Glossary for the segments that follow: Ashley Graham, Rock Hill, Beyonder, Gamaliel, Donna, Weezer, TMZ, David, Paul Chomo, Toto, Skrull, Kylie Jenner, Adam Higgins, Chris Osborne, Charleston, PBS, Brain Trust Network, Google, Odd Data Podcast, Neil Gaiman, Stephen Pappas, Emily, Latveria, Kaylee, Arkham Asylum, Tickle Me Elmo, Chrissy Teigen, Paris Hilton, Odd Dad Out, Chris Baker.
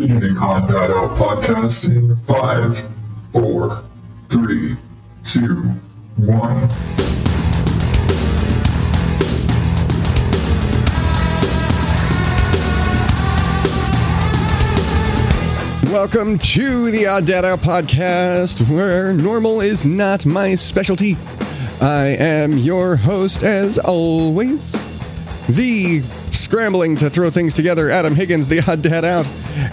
Beginning Odd Data Podcast in 5, 4, 3, 2, 1. Welcome to the Odd Data Podcast, where normal is not my specialty. I am your host, as always, the scrambling to throw things together, Adam Higgins, the Odd Dad Out.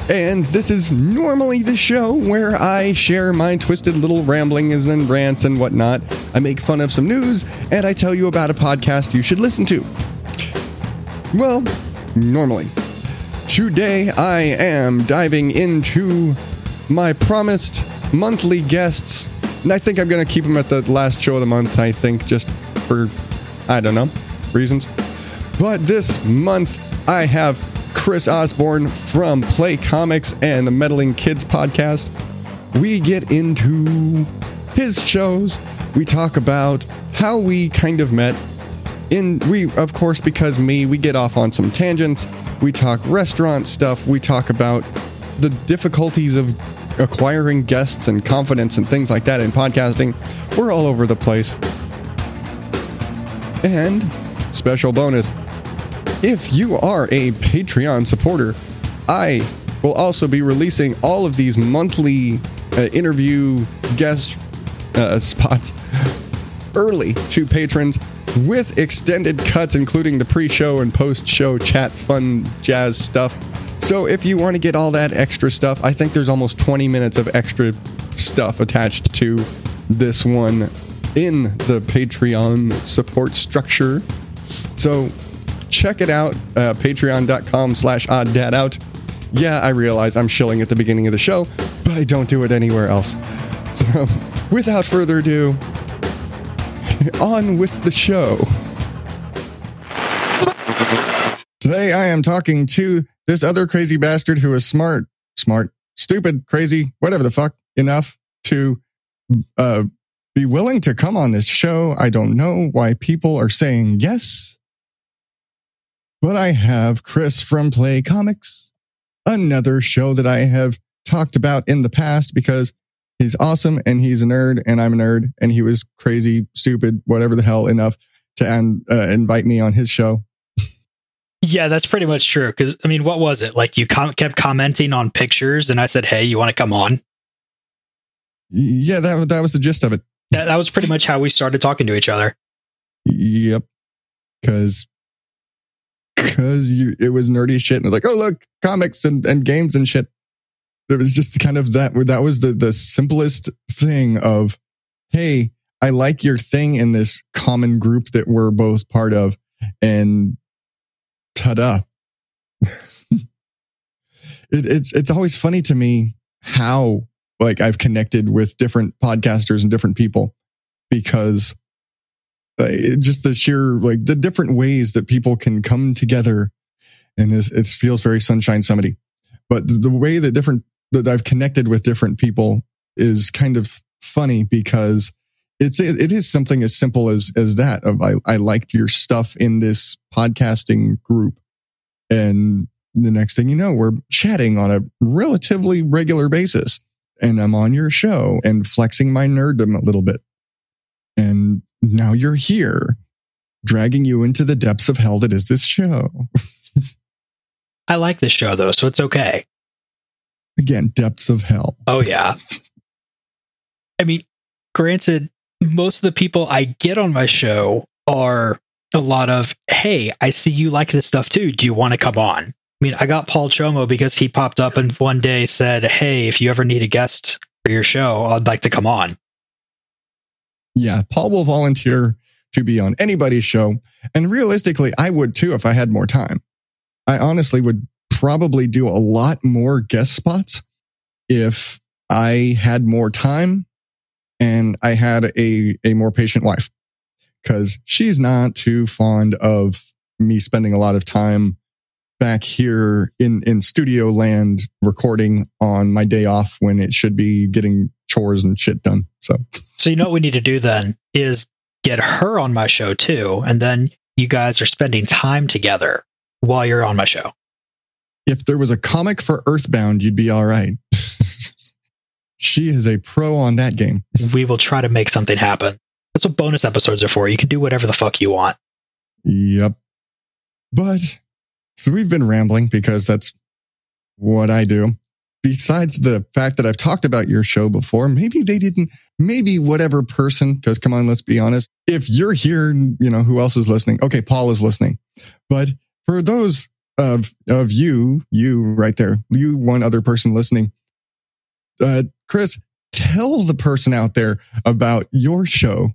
And this is normally the show where I share my twisted little ramblings and rants and whatnot. I make fun of some news, and I tell you about a podcast you should listen to. Well, normally. Today I am diving into my promised monthly guests, and I think I'm going to keep them at the last show of the month, I think, just for, I don't know, reasons. But this month, I have Chris Osborne from Play Comics and the Meddling Kids podcast. We get into his shows. We talk about how we kind of met. We get off on some tangents. We talk restaurant stuff. We talk about the difficulties of acquiring guests and confidence and things like that in podcasting. We're all over the place. And special bonus. If you are a Patreon supporter, I will also be releasing all of these monthly interview guest spots early to patrons with extended cuts, including the pre-show and post-show chat, fun, jazz stuff. So if you want to get all that extra stuff, I think there's almost 20 minutes of extra stuff attached to this one in the Patreon support structure. So check it out, patreon.com/odddadout. Yeah, I realize I'm shilling at the beginning of the show, but I don't do it anywhere else. So, without further ado, on with the show. Today I am talking to this other crazy bastard who is smart, stupid, crazy, whatever the fuck, enough to be willing to come on this show. I don't know why people are saying yes. But I have Chris from Play Comics, another show that I have talked about in the past because he's awesome and he's a nerd and I'm a nerd and he was crazy, stupid, whatever the hell enough to invite me on his show. Yeah, that's pretty much true. Because, I mean, what was it? Like, you kept commenting on pictures and I said, hey, you want to come on? Yeah, that was the gist of it. That was pretty much how we started talking to each other. Yep. Because it was nerdy shit, and it was like, oh, look, comics and games and shit. It was just kind of that was the simplest thing of, hey, I like your thing in this common group that we're both part of, and ta-da. It's always funny to me how, like, I've connected with different podcasters and different people because just the sheer, like, the different ways that people can come together, and it feels very Sunshine Somebody. But the way that I've connected with different people is kind of funny because it is something as simple as that of I liked your stuff in this podcasting group, and the next thing you know, we're chatting on a relatively regular basis, and I'm on your show and flexing my nerddom a little bit, and now you're here, dragging you into the depths of hell that is this show. I like this show, though, so it's okay. Again, depths of hell. Oh, yeah. I mean, granted, most of the people I get on my show are a lot of, hey, I see you like this stuff, too. Do you want to come on? I mean, I got Paul Chomo because he popped up and one day said, hey, if you ever need a guest for your show, I'd like to come on. Yeah, Paul will volunteer to be on anybody's show. And realistically, I would too if I had more time. I honestly would probably do a lot more guest spots if I had more time and I had a more patient wife. Because she's not too fond of me spending a lot of time back here in studio land recording on my day off when it should be getting chores and shit done. So you know what we need to do then is get her on my show too, and then you guys are spending time together while you're on my show. if there was a comic for Earthbound, you'd be all right. She is a pro on that game. We will try to make something happen. That's what bonus episodes are for. You can do whatever the fuck you want. Yep. But so we've been rambling because that's what I do. Besides the fact that I've talked about your show before, maybe whatever person, because come on, let's be honest. If you're here, you know, who else is listening? Okay, Paul is listening. But for those of you right there, you one other person listening, Chris, tell the person out there about your show,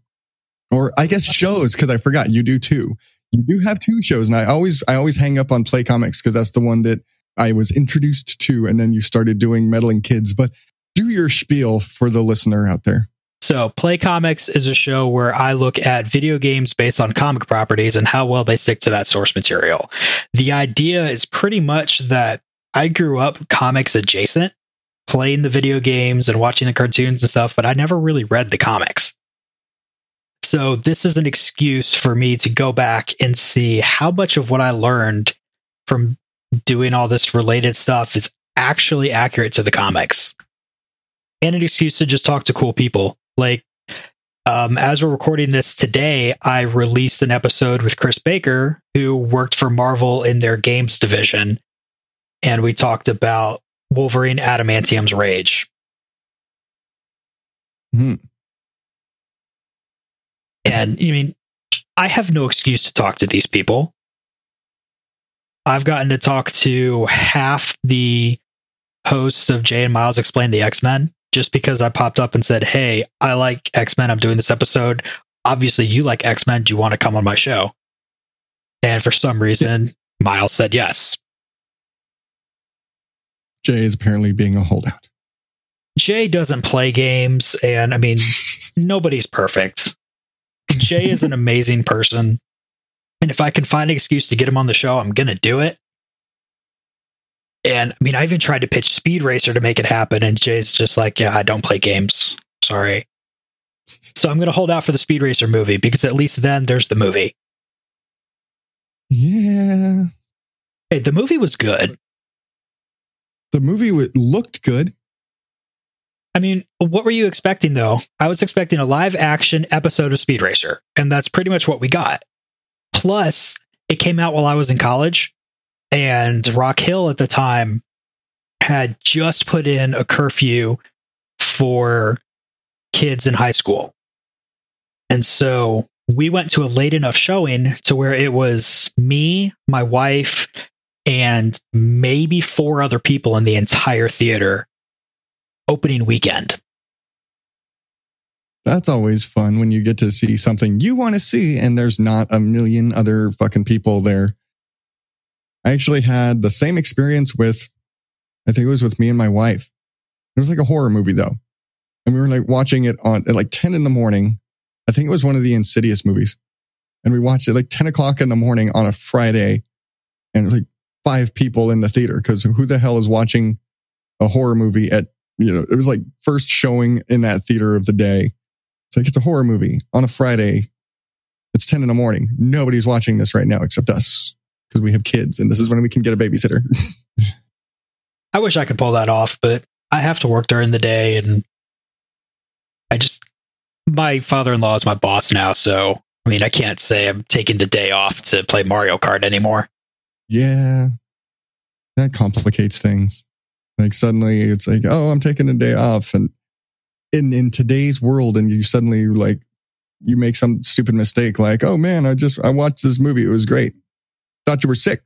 or I guess shows, because I forgot you do too. You do have two shows, and I always hang up on Play Comics because that's the one that I was introduced to, and then you started doing Meddling Kids. But do your spiel for the listener out there. So Play Comics is a show where I look at video games based on comic properties and how well they stick to that source material. The idea is pretty much that I grew up comics adjacent, playing the video games and watching the cartoons and stuff, but I never really read the comics. So this is an excuse for me to go back and see how much of what I learned from doing all this related stuff is actually accurate to the comics, and an excuse to just talk to cool people. Like, as we're recording this today, I released an episode with Chris Baker, who worked for Marvel in their games division. And we talked about Wolverine Adamantium's Rage. And I mean, I have no excuse to talk to these people. I've gotten to talk to half the hosts of Jay and Miles Explain the X-Men just because I popped up and said, hey, I like X-Men. I'm doing this episode. Obviously, you like X-Men. Do you want to come on my show? And for some reason, Miles said yes. Jay is apparently being a holdout. Jay doesn't play games. And I mean, nobody's perfect. Jay is an amazing person. And if I can find an excuse to get him on the show, I'm going to do it. And I mean, I even tried to pitch Speed Racer to make it happen. And Jay's just like, yeah, I don't play games. Sorry. So I'm going to hold out for the Speed Racer movie because at least then there's the movie. Yeah. Hey, the movie was good. The movie looked good. I mean, what were you expecting though? I was expecting a live action episode of Speed Racer. And that's pretty much what we got. Plus, it came out while I was in college, and Rock Hill at the time had just put in a curfew for kids in high school. And so we went to a late enough showing to where it was me, my wife, and maybe 4 other people in the entire theater opening weekend. That's always fun when you get to see something you want to see and there's not a million other fucking people there. I actually had the same experience with, I think it was with me and my wife. It was like a horror movie though. And we were like watching it at like 10 in the morning. I think it was one of the Insidious movies. And we watched it like 10 o'clock in the morning on a Friday, and like 5 people in the theater, because who the hell is watching a horror movie at, you know, it was like first showing in that theater of the day. It's like, it's a horror movie on a Friday. It's 10 in the morning. Nobody's watching this right now except us because we have kids, and this is when we can get a babysitter. I wish I could pull that off, but I have to work during the day, and my father-in-law is my boss now. So, I mean, I can't say I'm taking the day off to play Mario Kart anymore. Yeah. That complicates things. Like suddenly it's like, oh, I'm taking a day off. And in today's world, and you suddenly like, you make some stupid mistake like, oh man, I watched this movie. It was great. Thought you were sick.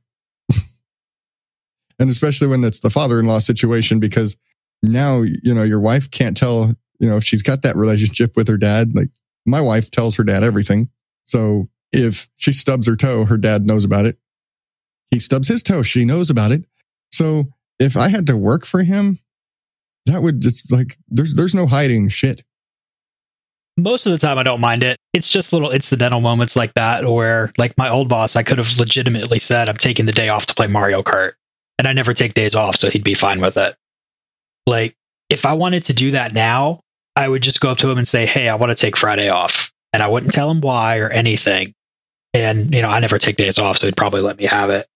And especially when it's the father-in-law situation, because now, you know, your wife can't tell, you know, if she's got that relationship with her dad. Like my wife tells her dad everything. So if she stubs her toe, her dad knows about it. He stubs his toe, she knows about it. So if I had to work for him, that would just like, there's no hiding shit. Most of the time I don't mind it. It's just little incidental moments like that, where like my old boss, I could have legitimately said, I'm taking the day off to play Mario Kart, and I never take days off. So he'd be fine with it. Like if I wanted to do that now, I would just go up to him and say, hey, I want to take Friday off. And I wouldn't tell him why or anything. And, you know, I never take days off, so he'd probably let me have it.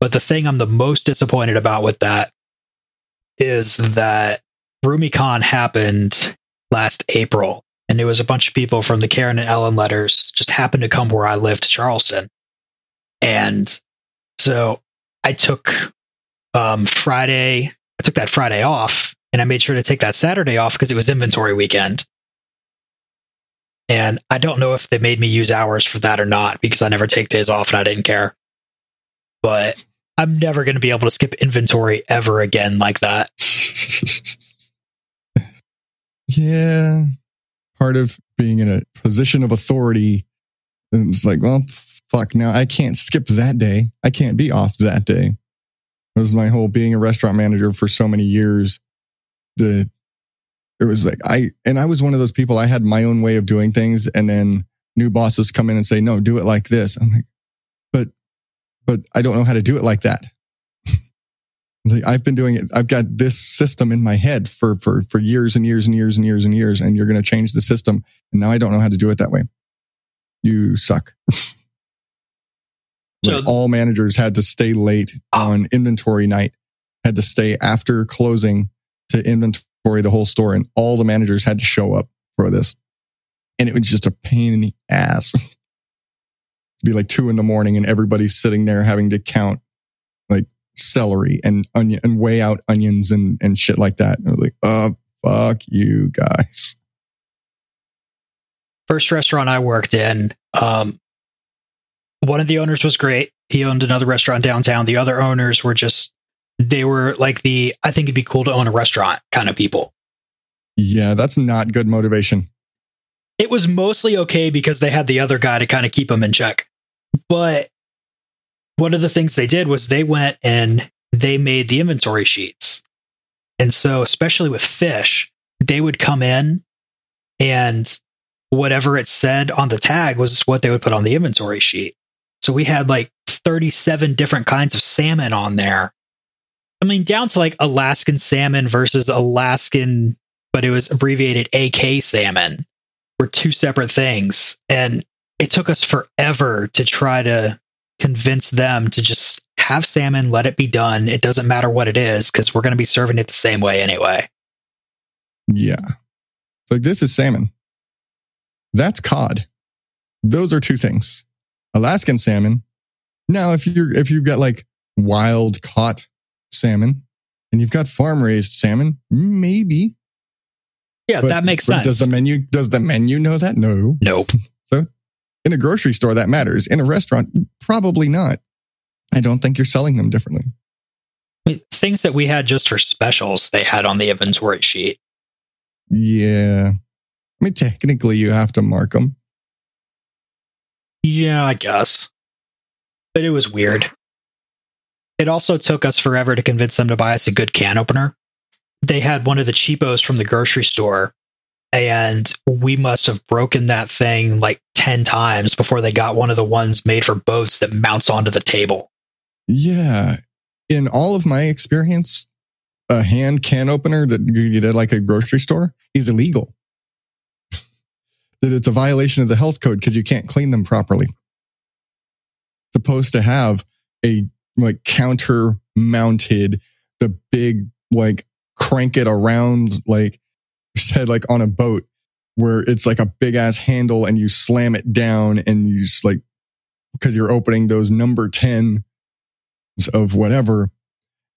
But the thing I'm the most disappointed about with that is that RoomieCon happened last April, and there was a bunch of people from the Karen and Ellen letters just happened to come where I live, to Charleston. And so I took that Friday off, and I made sure to take that Saturday off because it was inventory weekend. And I don't know if they made me use hours for that or not, because I never take days off and I didn't care. But I'm never going to be able to skip inventory ever again like that. Yeah. Part of being in a position of authority, it's like, well, fuck, now I can't skip that day. I can't be off that day. It was my whole being a restaurant manager for so many years. I was one of those people. I had my own way of doing things, and then new bosses come in and say, no, do it like this. I'm like, but I don't know how to do it like that. Like, I've been doing it. I've got this system in my head for years and years and years and years and years. And you're going to change the system. And now I don't know how to do it that way. You suck. So all managers had to stay late on inventory night, had to stay after closing to inventory the whole store. And all the managers had to show up for this. And it was just a pain in the ass. It'd be like 2 a.m. and everybody's sitting there having to count like celery and onion and weigh out onions and shit like that. And I'm like, oh, fuck you guys. First restaurant I worked in, one of the owners was great. He owned another restaurant downtown. The other owners were just, they were like I think it'd be cool to own a restaurant kind of people. Yeah, that's not good motivation. It was mostly okay because they had the other guy to kind of keep them in check. But one of the things they did was they went and they made the inventory sheets. And so, especially with fish, they would come in and whatever it said on the tag was what they would put on the inventory sheet. So we had like 37 different kinds of salmon on there. I mean, down to like Alaskan salmon versus Alaskan, but it was abbreviated AK salmon, were two separate things. And it took us forever to try to convince them to just have salmon, let it be done. It doesn't matter what it is, because we're going to be serving it the same way anyway. Yeah. It's like, this is salmon. That's cod. Those are two things. Alaskan salmon. Now, if you've got like wild caught salmon and you've got farm raised salmon, maybe. Yeah, that makes sense. Does the menu know that? No. Nope. So in a grocery store, that matters. In a restaurant, probably not. I don't think you're selling them differently. I mean, things that we had just for specials, they had on the inventory sheet. Yeah. I mean, technically, you have to mark them. Yeah, I guess. But it was weird. It also took us forever to convince them to buy us a good can opener. They had one of the cheapos from the grocery store, and we must have broken that thing like 10 times before they got one of the ones made for boats that mounts onto the table. Yeah. In all of my experience, a hand can opener that you did like a grocery store is illegal. That it's a violation of the health code because you can't clean them properly. Supposed to have a like counter mounted, the big like crank it around like you said, like on a boat where it's like a big ass handle and you slam it down and you just like, because you're opening those number 10s of whatever,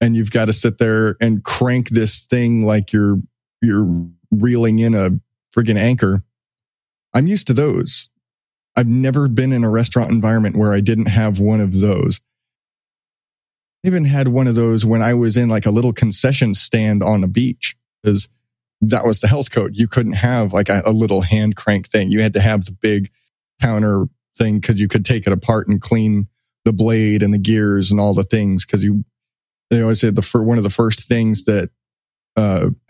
and you've got to sit there and crank this thing like you're reeling in a friggin' anchor. I'm used to those. I've never been in a restaurant environment where I didn't have one of those. I even had one of those when I was in like a little concession stand on a beach, because that was the health code. You couldn't have like a little hand crank thing. You had to have the big counter thing because you could take it apart and clean the blade and the gears and all the things. Because they always said one of the first things that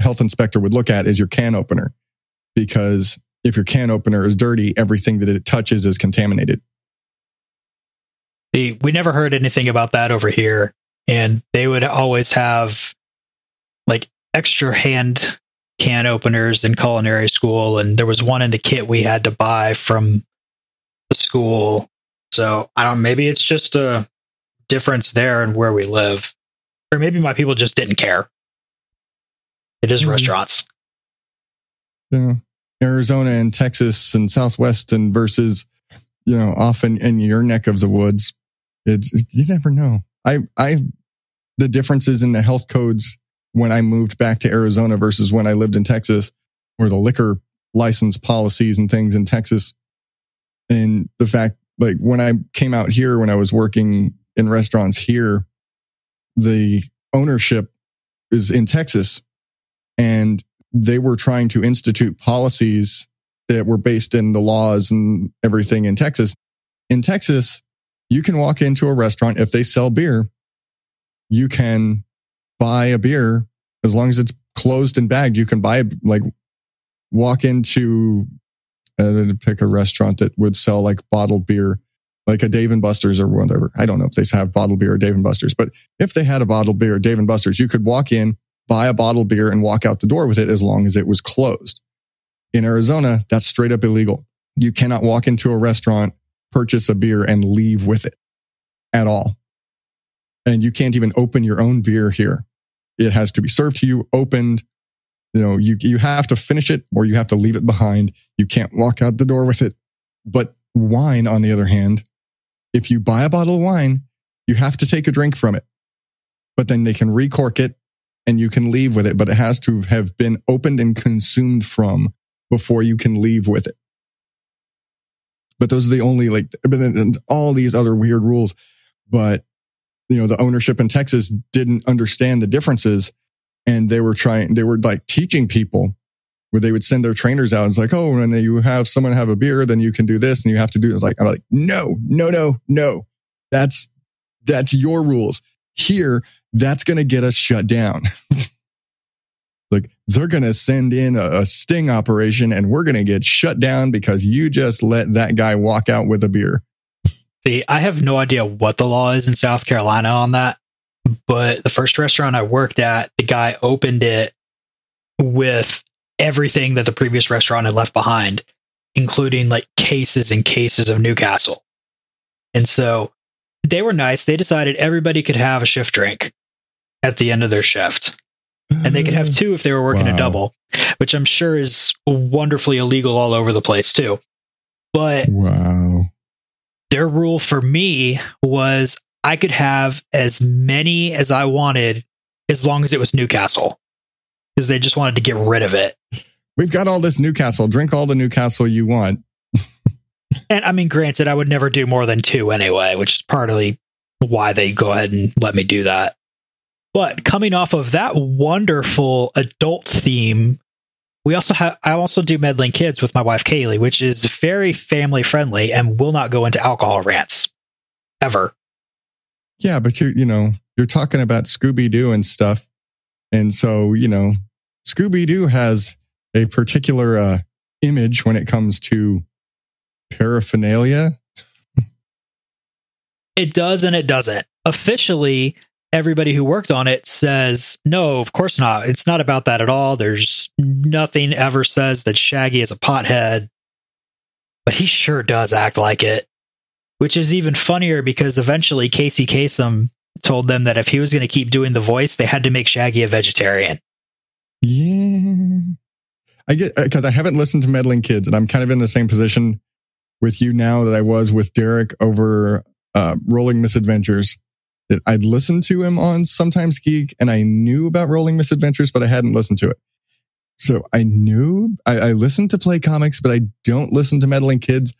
health inspector would look at is your can opener, because if your can opener is dirty, everything that it touches is contaminated. We never heard anything about that over here. And they would always have like extra hand can openers in culinary school. And there was one in the kit we had to buy from the school. So I don't, maybe it's just a difference there and where we live. Or maybe my people just didn't care. It is restaurants. Yeah. Arizona and Texas and Southwest and versus, you know, off in your neck of the woods. It's, you never know. The differences in the health codes when I moved back to Arizona versus when I lived in Texas were the liquor license policies and things in Texas. And the fact, like when I came out here, when I was working in restaurants here, the ownership is in Texas and they were trying to institute policies that were based in the laws and everything in Texas. In Texas, you can walk into a restaurant. If they sell beer, you can buy a beer as long as it's closed and bagged. You can buy, like, walk into, pick a restaurant that would sell like bottled beer, like a Dave and Buster's or whatever. I don't know if they have bottled beer or Dave and Buster's, but if they had a bottled beer at Dave and Buster's, you could walk in, buy a bottled beer and walk out the door with it as long as it was closed. In Arizona, that's straight up illegal. You cannot walk into a restaurant, purchase a beer and leave with it at all. And you can't even open your own beer here. It has to be served to you, opened. You know, you have to finish it or you have to leave it behind. You can't walk out the door with it. But wine, on the other hand, if you buy a bottle of wine, you have to take a drink from it. But then they can recork it and you can leave with it. But it has to have been opened and consumed from before you can leave with it. But those are the only, like, and all these other weird rules. But, you know, the ownership in Texas didn't understand the differences. And they were teaching people where they would send their trainers out. And it's like, oh, and then you have someone have a beer, then you can do this and you have to do it. It's like, I'm like, no. That's your rules here. That's going to get us shut down. Like, they're going to send in a sting operation and we're going to get shut down because you just let that guy walk out with a beer. See, I have no idea what the law is in South Carolina on that. But the first restaurant I worked at, the guy opened it with everything that the previous restaurant had left behind, including like cases and cases of Newcastle. And so they were nice. They decided everybody could have a shift drink at the end of their shift. And they could have two if they were working a double, which I'm sure is wonderfully illegal all over the place too. But their rule for me was I could have as many as I wanted as long as it was Newcastle, because they just wanted to get rid of it. We've got all this Newcastle. Drink all the Newcastle you want. And I mean, granted, I would never do more than two anyway, which is partly why they go ahead and let me do that. But coming off of that wonderful adult theme, I also do Meddling Kids with my wife, Kaylee, which is very family friendly and will not go into alcohol rants ever. Yeah, but you're talking about Scooby-Doo and stuff. And so, you know, Scooby-Doo has a particular image when it comes to paraphernalia. It does and it doesn't. Officially, everybody who worked on it says, no, of course not. It's not about that at all. There's nothing ever says that Shaggy is a pothead. But he sure does act like it. Which is even funnier because eventually Casey Kasem told them that if he was going to keep doing the voice, they had to make Shaggy a vegetarian. Yeah. I get, because I haven't listened to Meddling Kids and I'm kind of in the same position with you now that I was with Derek over Rolling Misadventures. That I'd listened to him on Sometimes Geek and I knew about Rolling Misadventures, but I hadn't listened to it. So I knew I listened to Play Comics, but I don't listen to Meddling Kids.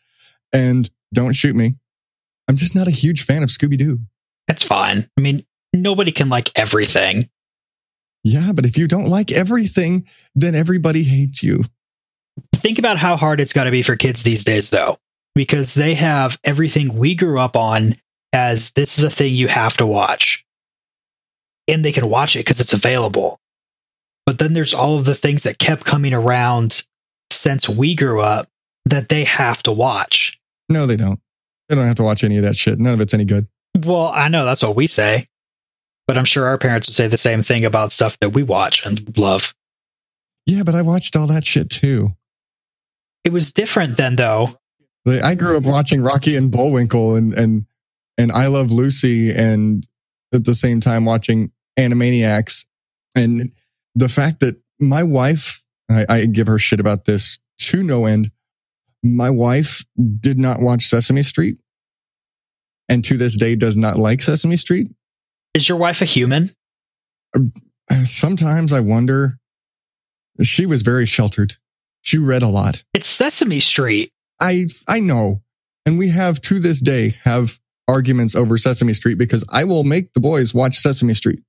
And don't shoot me. I'm just not a huge fan of Scooby-Doo. That's fine. I mean, nobody can like everything. Yeah, but if you don't like everything, then everybody hates you. Think about how hard it's got to be for kids these days, though, because they have everything we grew up on as this is a thing you have to watch. And they can watch it because it's available. But then there's all of the things that kept coming around since we grew up that they have to watch. No, they don't. They don't have to watch any of that shit. None of it's any good. Well, I know that's what we say, but I'm sure our parents would say the same thing about stuff that we watch and love. Yeah, but I watched all that shit too. It was different then, though. I grew up watching Rocky and Bullwinkle and and I Love Lucy, and at the same time watching Animaniacs. And the fact that my wife, I give her shit about this to no end. My wife did not watch Sesame Street, and to this day does not like Sesame Street. Is your wife a human? Sometimes I wonder. She was very sheltered. She read a lot. It's Sesame Street. I know. And we have, to this day, have arguments over Sesame Street because I will make the boys watch Sesame Street.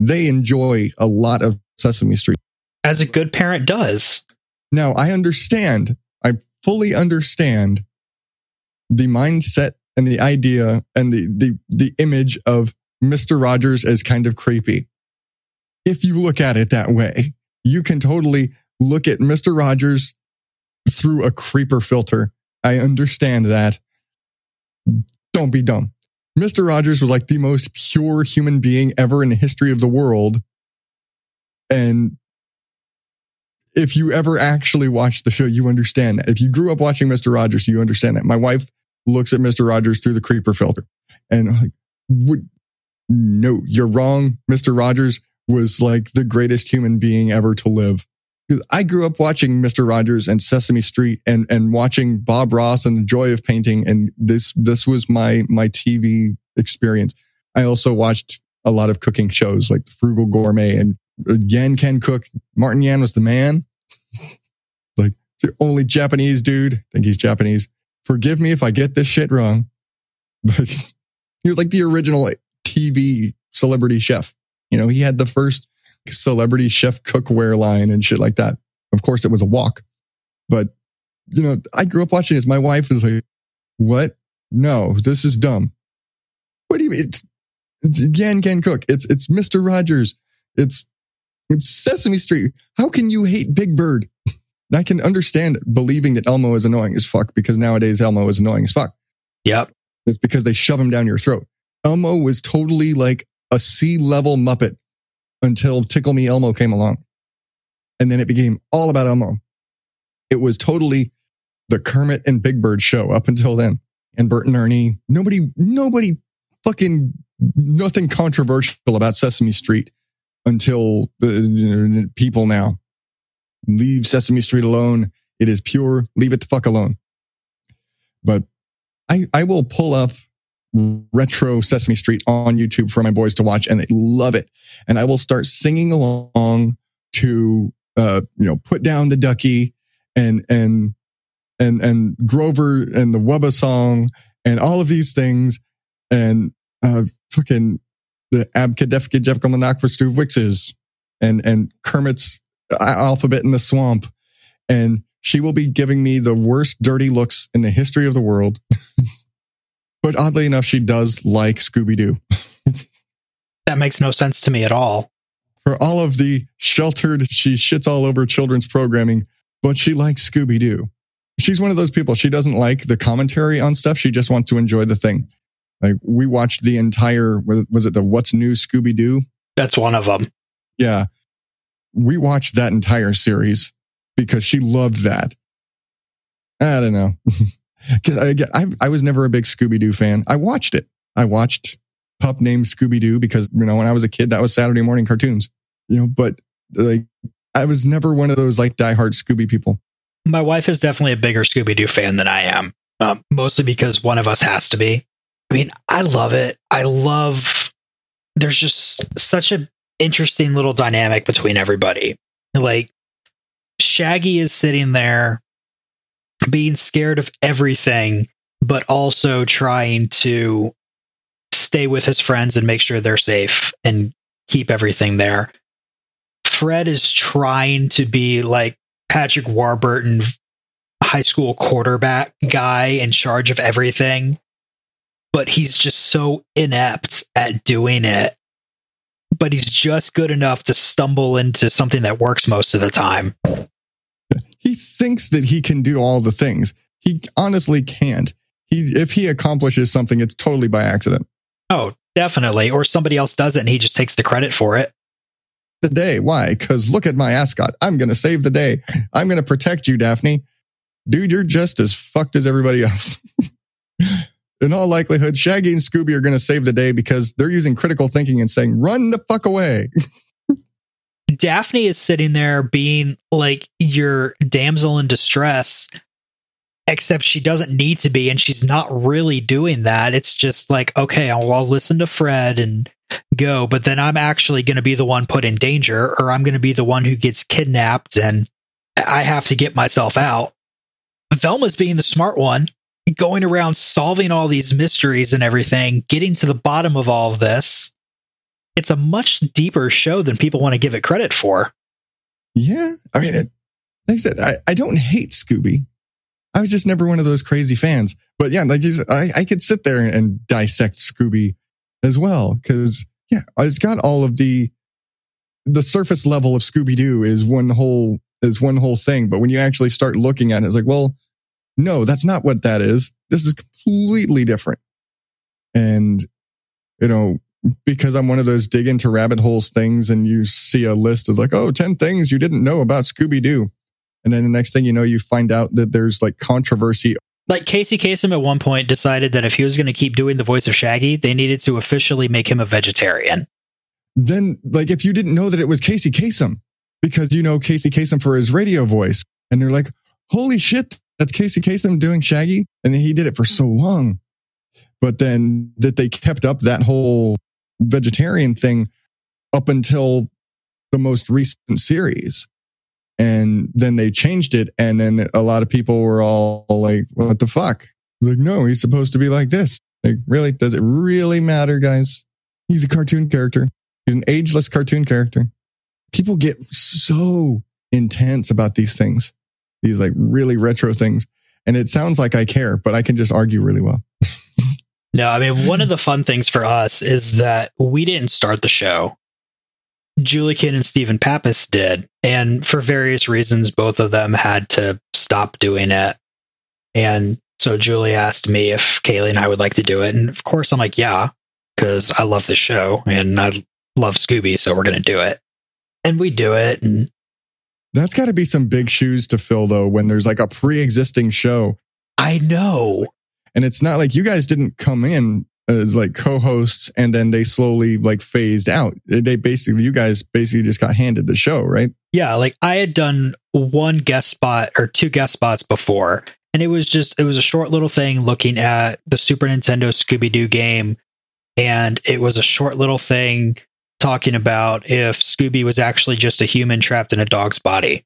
They enjoy a lot of Sesame Street. As a good parent does. Now, I understand. I fully understand the mindset and the idea and the image of Mr. Rogers as kind of creepy. If you look at it that way, you can totally look at Mr. Rogers through a creeper filter. I understand that. Don't be dumb. Mr. Rogers was like the most pure human being ever in the history of the world. And if you ever actually watched the show, you understand that. If you grew up watching Mr. Rogers, you understand that. My wife looks at Mr. Rogers through the creeper filter. And I'm like, no, you're wrong. Mr. Rogers was like the greatest human being ever to live. I grew up watching Mr. Rogers and Sesame Street and watching Bob Ross and The Joy of Painting. And this was my TV experience. I also watched a lot of cooking shows like The Frugal Gourmet and Yan Can Cook. Martin Yan was the man. Like the only Japanese dude. I think he's Japanese. Forgive me if I get this shit wrong. But he was like the original TV celebrity chef. You know, he had the first celebrity chef cookware line and shit like that. Of course, it was a walk. But, you know, I grew up watching this. My wife was like, what? No, this is dumb. What do you mean? It's Yan Can Cook. It's Mr. Rogers. It's Sesame Street. How can you hate Big Bird? I can understand believing that Elmo is annoying as fuck, because nowadays Elmo is annoying as fuck. Yep. It's because they shove him down your throat. Elmo was totally like a C-level Muppet until Tickle Me Elmo came along. And then it became all about Elmo. It was totally the Kermit and Big Bird show up until then. And Bert and Ernie. Nobody fucking, nothing controversial about Sesame Street until people now. Leave Sesame Street alone. It is pure. Leave it the fuck alone. But I will pull up retro Sesame Street on YouTube for my boys to watch, and they love it. And I will start singing along to, Put Down the Ducky and Grover and the Wubba song and all of these things. And, fucking the Abkadefka Jeffka Monak for Stu Wixes and Kermit's Alphabet in the Swamp. And she will be giving me the worst dirty looks in the history of the world. But oddly enough, she does like Scooby-Doo. That makes no sense to me at all. For all of the sheltered, she shits all over children's programming, but she likes Scooby-Doo. She's one of those people. She doesn't like the commentary on stuff. She just wants to enjoy the thing. Like, we watched the entire, was it the What's New Scooby-Doo? That's one of them. Yeah. We watched that entire series because she loved that. I don't know. I was never a big Scooby-Doo fan. I watched it. I watched Pup Named Scooby-Doo because, you know, when I was a kid, that was Saturday morning cartoons. You know, but like, I was never one of those like diehard Scooby people. My wife is definitely a bigger Scooby-Doo fan than I am, mostly because one of us has to be. I mean, I love it. There's just such an interesting little dynamic between everybody. Like, Shaggy is sitting there being scared of everything, but also trying to stay with his friends and make sure they're safe and keep everything there. Fred is trying to be like Patrick Warburton, high school quarterback guy in charge of everything, but he's just so inept at doing it. But he's just good enough to stumble into something that works most of the time. He thinks that he can do all the things. He honestly can't. If he accomplishes something, it's totally by accident. Oh, definitely. Or somebody else does it and he just takes the credit for it. The day. Why? Because look at my ascot. I'm going to save the day. I'm going to protect you, Daphne. Dude, you're just as fucked as everybody else. In all likelihood, Shaggy and Scooby are going to save the day because they're using critical thinking and saying, run the fuck away. Daphne is sitting there being like your damsel in distress, except she doesn't need to be, and she's not really doing that. It's just like, okay, I'll listen to Fred and go, but then I'm actually going to be the one put in danger, or I'm going to be the one who gets kidnapped, and I have to get myself out. Velma's being the smart one, going around solving all these mysteries and everything, getting to the bottom of all of this. It's a much deeper show than people want to give it credit for. Yeah. I mean, like I said, I don't hate Scooby. I was just never one of those crazy fans. But yeah, like you said, I could sit there and dissect Scooby as well. Because yeah, it's got all of the surface level of Scooby-Doo is one whole thing. But when you actually start looking at it, it's like, well, no, that's not what that is. This is completely different. And, you know, because I'm one of those dig into rabbit holes things, and you see a list of like, oh, 10 things you didn't know about Scooby-Doo. And then the next thing you know, you find out that there's like controversy. Like Casey Kasem at one point decided that if he was going to keep doing the voice of Shaggy, they needed to officially make him a vegetarian. Then, like, if you didn't know that it was Casey Kasem, because you know Casey Kasem for his radio voice, and they're like, holy shit, that's Casey Kasem doing Shaggy? And then he did it for so long. But then that they kept up that whole vegetarian thing up until the most recent series, and then they changed it, and then a lot of people were all like, what the fuck? Like, no, he's supposed to be like this. Like, really? Does it really matter, guys? He's a cartoon character. He's an ageless cartoon character. People get so intense about these things, these like really retro things, and it sounds like I care, but I can just argue really well. No, I mean, one of the fun things for us is that we didn't start the show. Julie Kinn and Stephen Pappas did. And for various reasons, both of them had to stop doing it. And so Julie asked me if Kaylee and I would like to do it. And of course, I'm like, yeah, because I love the show and I love Scooby. So we're going to do it. And we do it. And that's got to be some big shoes to fill, though, when there's like a pre-existing show. I know. And it's not like you guys didn't come in as like co-hosts and then they slowly like phased out. You guys basically just got handed the show, right? Yeah. Like I had done one guest spot or two guest spots before, and it was a short little thing looking at the Super Nintendo Scooby-Doo game. And it was a short little thing talking about if Scooby was actually just a human trapped in a dog's body.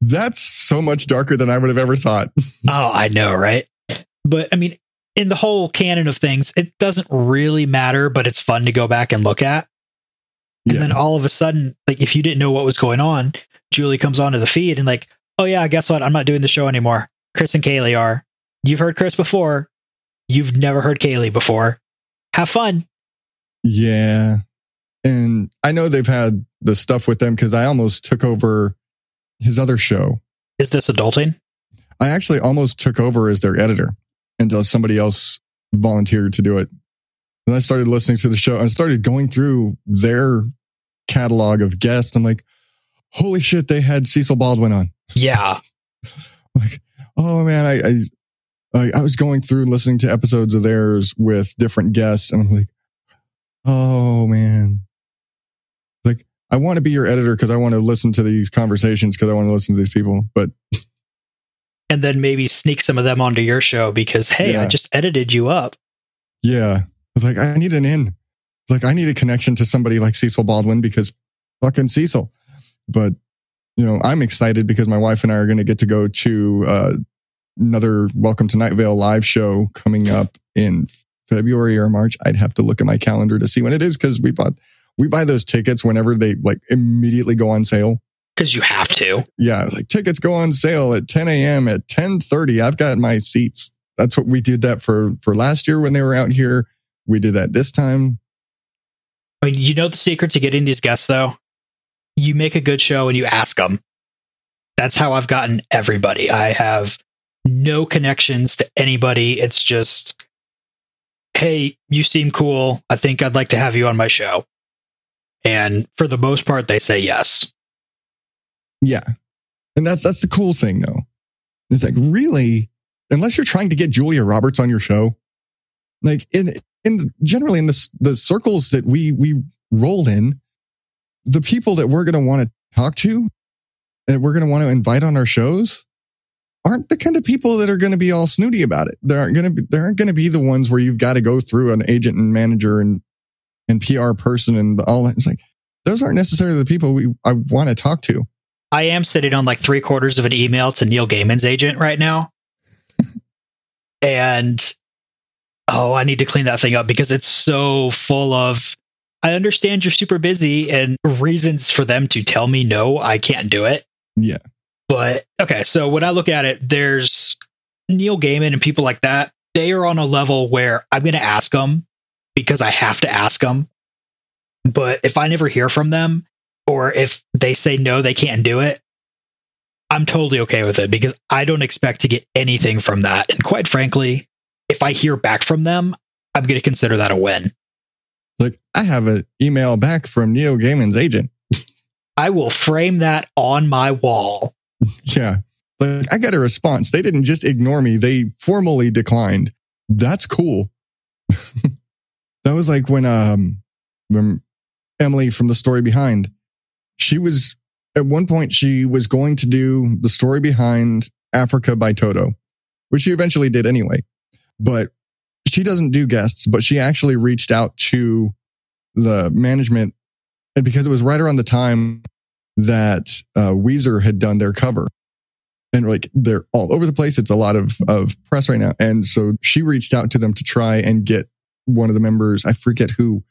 That's so much darker than I would have ever thought. Oh, I know. Right. But I mean, in the whole canon of things, it doesn't really matter, but it's fun to go back and look at. And Then all of a sudden, like if you didn't know what was going on, Julie comes onto the feed and like, oh yeah, guess what? I'm not doing the show anymore. Chris and Kaylee are. You've heard Chris before. You've never heard Kaylee before. Have fun. Yeah. And I know they've had the stuff with them because I almost took over his other show. Is This Adulting? I actually almost took over as their editor until somebody else volunteered to do it. And I started listening to the show and started going through their catalog of guests. I'm like, holy shit, they had Cecil Baldwin on. Yeah. Like, oh man, I was going through listening to episodes of theirs with different guests. And I'm like, oh man. Like, I want to be your editor because I want to listen to these conversations, because I want to listen to these people. But... and then maybe sneak some of them onto your show because, hey, yeah, I just edited you up. Yeah. I was like, I need an in. It's like, I need a connection to somebody like Cecil Baldwin because fucking Cecil. But, you know, I'm excited because my wife and I are going to get to go to another Welcome to Night Vale live show coming up in February or March. I'd have to look at my calendar to see when it is because we buy those tickets whenever they like immediately go on sale. Because you have to. Yeah, it's like tickets go on sale at 10 a.m. at 10:30. I've got my seats. That's what we did that for last year when they were out here. We did that this time. I mean, you know the secret to getting these guests, though? You make a good show and you ask them. That's how I've gotten everybody. I have no connections to anybody. It's just, hey, you seem cool. I think I'd like to have you on my show. And for the most part, they say yes. Yeah. And that's the cool thing, though. It's like, really, unless you're trying to get Julia Roberts on your show, Like in generally in the circles that we roll in, the people that we're going to want to talk to, that we're going to want to invite on our shows, aren't the kind of people that are going to be all snooty about it. They aren't going to be the ones where you've got to go through an agent and manager and PR person and all that. It's like, those aren't necessarily the people I want to talk to. I am sitting on like 3/4 of an email to Neil Gaiman's agent right now. And, I need to clean that thing up because it's so full of, I understand you're super busy and reasons for them to tell me, no, I can't do it. Yeah. But, okay, so when I look at it, there's Neil Gaiman and people like that. They are on a level where I'm going to ask them because I have to ask them. But if I never hear from them, or if they say no, they can't do it, I'm totally okay with it because I don't expect to get anything from that. And quite frankly, if I hear back from them, I'm going to consider that a win. Look, I have an email back from Neil Gaiman's agent. I will frame that on my wall. Yeah. Like, I got a response. They didn't just ignore me. They formally declined. That's cool. That was like when Emily from The Story Behind, at one point she was going to do The Story Behind Africa by Toto, which she eventually did anyway. But she doesn't do guests, but she actually reached out to the management, and because it was right around the time that Weezer had done their cover, and like they're all over the place. It's a lot of press right now. And so she reached out to them to try and get one of the members, I forget who,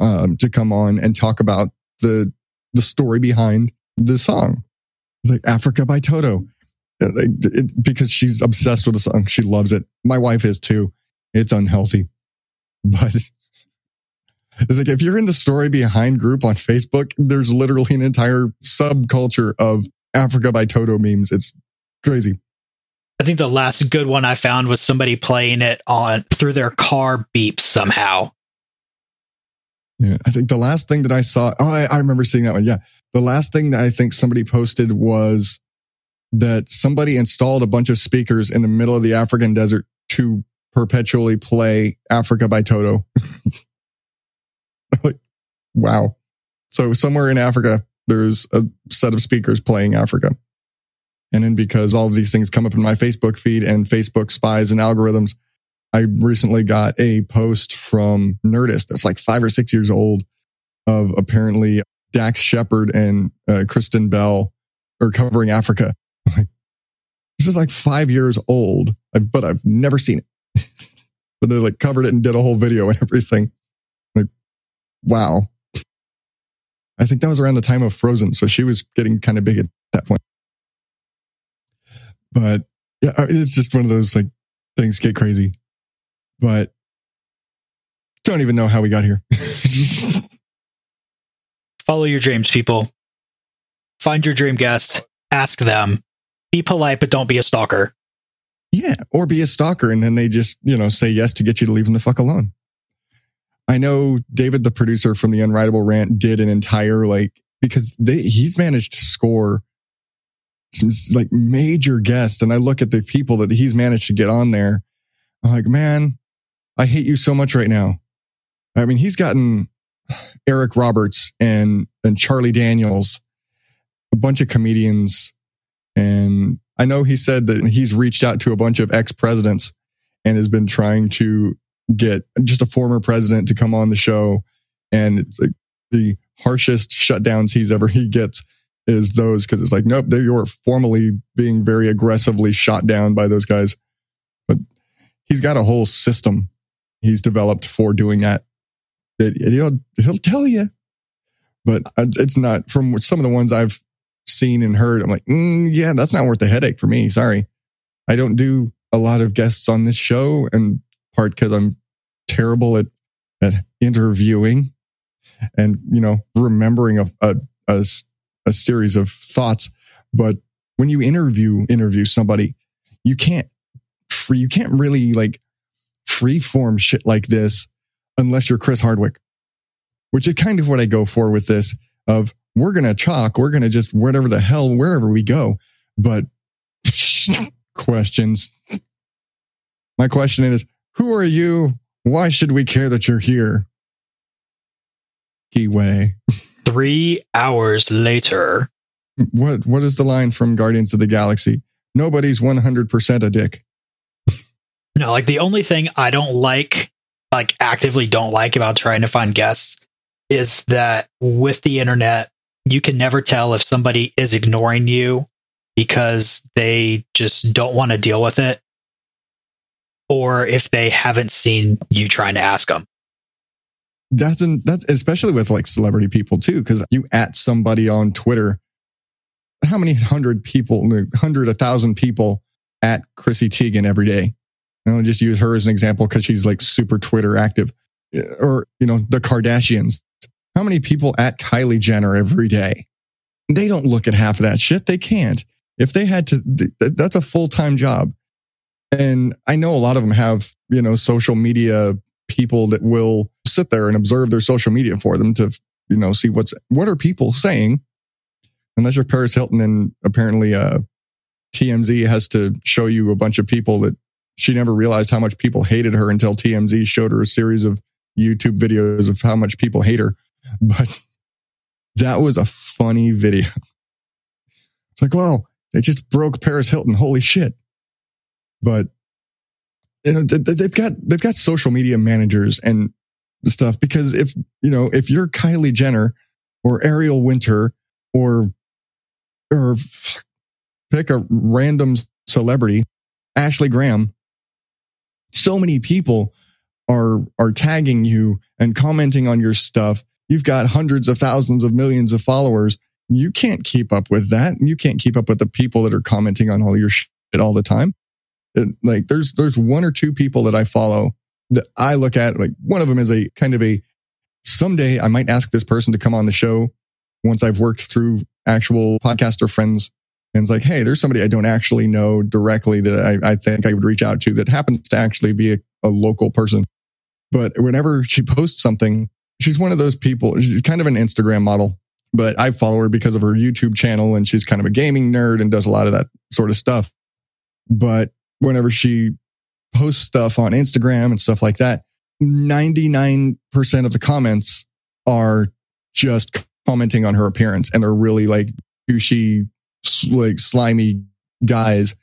to come on and talk about the story behind the song. It's like Africa by Toto, because she's obsessed with the song. She loves it. My wife is too. It's unhealthy, but it's like, if you're in the Story Behind group on Facebook, there's literally an entire subculture of Africa by Toto memes. It's crazy. I think the last good one I found was somebody playing it on through their car beeps somehow. Yeah, I think the last thing that I saw, I remember seeing that one. Yeah. The last thing that I think somebody posted was that somebody installed a bunch of speakers in the middle of the African desert to perpetually play Africa by Toto. Like, wow. So somewhere in Africa, there's a set of speakers playing Africa. And then because all of these things come up in my Facebook feed and Facebook spies and algorithms, I recently got a post from Nerdist that's like 5 or 6 years old of apparently Dax Shepard and Kristen Bell are covering Africa. Like, this is like 5 years old, but I've never seen it. But they like covered it and did a whole video and everything. Like, wow. I think that was around the time of Frozen, so she was getting kind of big at that point. But yeah, it's just one of those like things get crazy. But don't even know how we got here. Follow your dreams, people. Find your dream guest. Ask them. Be polite, but don't be a stalker. Yeah, or be a stalker, and then they just, say yes to get you to leave them the fuck alone. I know David, the producer from the Unwritable Rant, did an entire, because he's managed to score some, major guests, and I look at the people that he's managed to get on there, I'm like, man, I hate you so much right now. I mean, he's gotten Eric Roberts and Charlie Daniels, a bunch of comedians, and I know he said that he's reached out to a bunch of ex-presidents and has been trying to get just a former president to come on the show. And it's like the harshest shutdowns he gets is those, because it's like, nope, they were formally being very aggressively shot down by those guys. But he's got a whole system he's developed for doing that. He'll tell you. But it's not, from some of the ones I've seen and heard, I'm like, yeah, that's not worth the headache for me. Sorry. I don't do a lot of guests on this show, in part because I'm terrible at interviewing and, remembering a series of thoughts. But when you interview somebody, you can't really freeform shit like this unless you're Chris Hardwick, which is kind of what I go for with this of, we're going to just whatever the hell, wherever we go. But questions. My question is, who are you? Why should we care that you're here? Keyway. 3 hours later. What is the line from Guardians of the Galaxy? Nobody's 100% a dick. No, like the only thing I don't like actively don't like about trying to find guests is that with the internet, you can never tell if somebody is ignoring you because they just don't want to deal with it, or if they haven't seen you trying to ask them. That's especially with like celebrity people too, because you at somebody on Twitter, how many hundred people, 100,000 people at Chrissy Teigen every day. And I'll just use her as an example because she's like super Twitter active. Or, you know, the Kardashians. How many people at Kylie Jenner every day? They don't look at half of that shit. They can't. If they had to, that's a full-time job. And I know a lot of them have, you know, social media people that will sit there and observe their social media for them to, you know, see what are people saying? Unless you're Paris Hilton and apparently TMZ has to show you a bunch of people that she never realized how much people hated her until TMZ showed her a series of YouTube videos of how much people hate her. But that was a funny video. It's like, wow, they just broke Paris Hilton. Holy shit. But you know, they've got social media managers and stuff, because if, you know, if you're Kylie Jenner or Ariel Winter or pick a random celebrity, Ashley Graham, so many people are tagging you and commenting on your stuff. You've got hundreds of thousands of millions of followers. You can't keep up with that. You can't keep up with the people that are commenting on all your shit all the time. Like there's one or two people that I follow that I look at, like one of them is a kind of a, someday I might ask this person to come on the show once I've worked through actual podcaster friends. And it's like, hey, there's somebody I don't actually know directly that I think I would reach out to that happens to actually be a local person. But whenever she posts something, she's one of those people, she's kind of an Instagram model, but I follow her because of her YouTube channel, and she's kind of a gaming nerd and does a lot of that sort of stuff. But whenever she posts stuff on Instagram and stuff like that, 99% of the comments are just commenting on her appearance, and they're really like douchey, like slimy guys.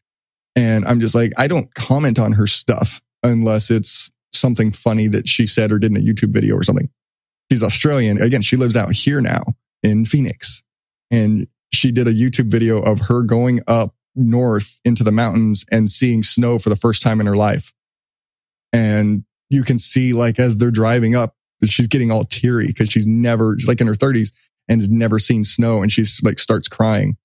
And I'm just like, I don't comment on her stuff unless it's something funny that she said or did in a YouTube video or something. She's Australian. Again, she lives out here now in Phoenix. And she did a YouTube video of her going up north into the mountains and seeing snow for the first time in her life. And you can see, like, as they're driving up, she's getting all teary because she's like in her 30s and has never seen snow. And she's like, starts crying.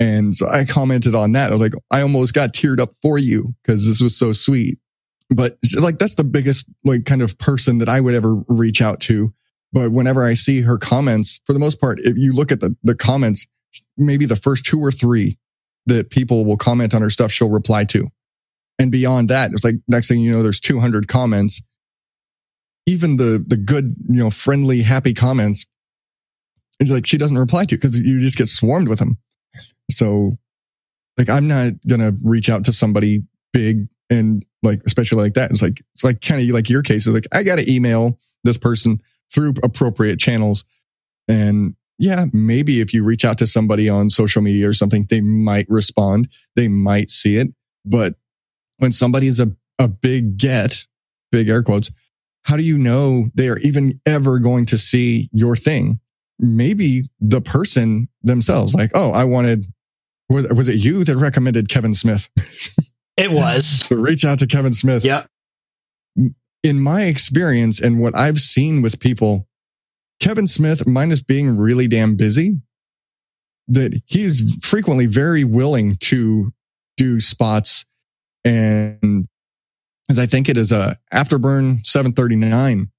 And so I commented on that. I was like, I almost got teared up for you because this was so sweet. But like, that's the biggest like kind of person that I would ever reach out to. But whenever I see her comments, for the most part, if you look at the comments, maybe the first two or three that people will comment on her stuff, she'll reply to. And beyond that, it's like, next thing you know, there's 200 comments. Even the good, you know, friendly, happy comments, it's like she doesn't reply to because you just get swarmed with them. So like, I'm not going to reach out to somebody big and like, especially like that. It's like kind of like your case. It's like, I got to email this person through appropriate channels. And yeah, maybe if you reach out to somebody on social media or something, they might respond. They might see it. But when somebody is a big get, big air quotes, how do you know they are even ever going to see your thing? Maybe the person themselves, like, oh, I wanted, was it you that recommended Kevin Smith? It was. So reach out to Kevin Smith. Yeah. In my experience and what I've seen with people, Kevin Smith, minus being really damn busy, that he's frequently very willing to do spots. And as I think it is a Afterburn 739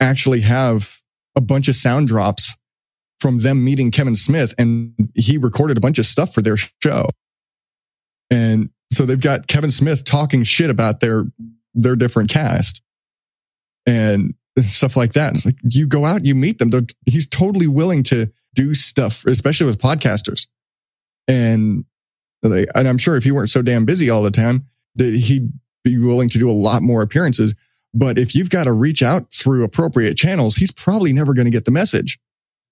actually have a bunch of sound drops from them meeting Kevin Smith, and he recorded a bunch of stuff for their show. And so they've got Kevin Smith talking shit about their different cast and stuff like that. And it's like, you go out, you meet them. He's totally willing to do stuff, especially with podcasters. And I'm sure if you weren't so damn busy all the time, that he'd be willing to do a lot more appearances. But if you've got to reach out through appropriate channels, he's probably never going to get the message.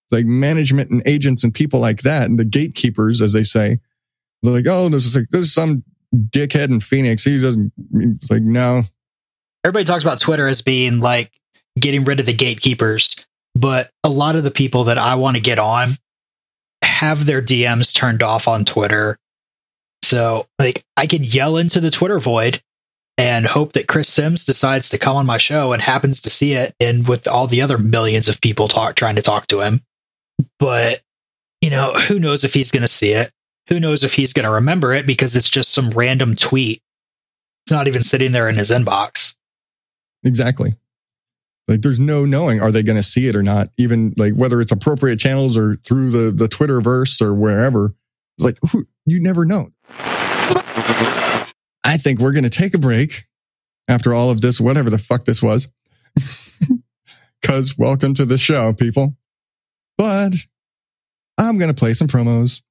It's like management and agents and people like that, and the gatekeepers, as they say, they're like, oh, there's some dickhead in Phoenix. He doesn't. It's like, no. Everybody talks about Twitter as being like getting rid of the gatekeepers, but a lot of the people that I want to get on have their DMs turned off on Twitter. So, like, I could yell into the Twitter void and hope that Chris Sims decides to come on my show and happens to see it, and with all the other millions of people trying to talk to him. But, you know, who knows if he's going to see it? Who knows if he's going to remember it, because it's just some random tweet. It's not even sitting there in his inbox. Exactly. Like, there's no knowing, are they going to see it or not? Even like whether it's appropriate channels or through the Twitterverse or wherever. It's like, you never know. I think we're going to take a break after all of this, whatever the fuck this was. Because welcome to the show, people. But I'm going to play some promos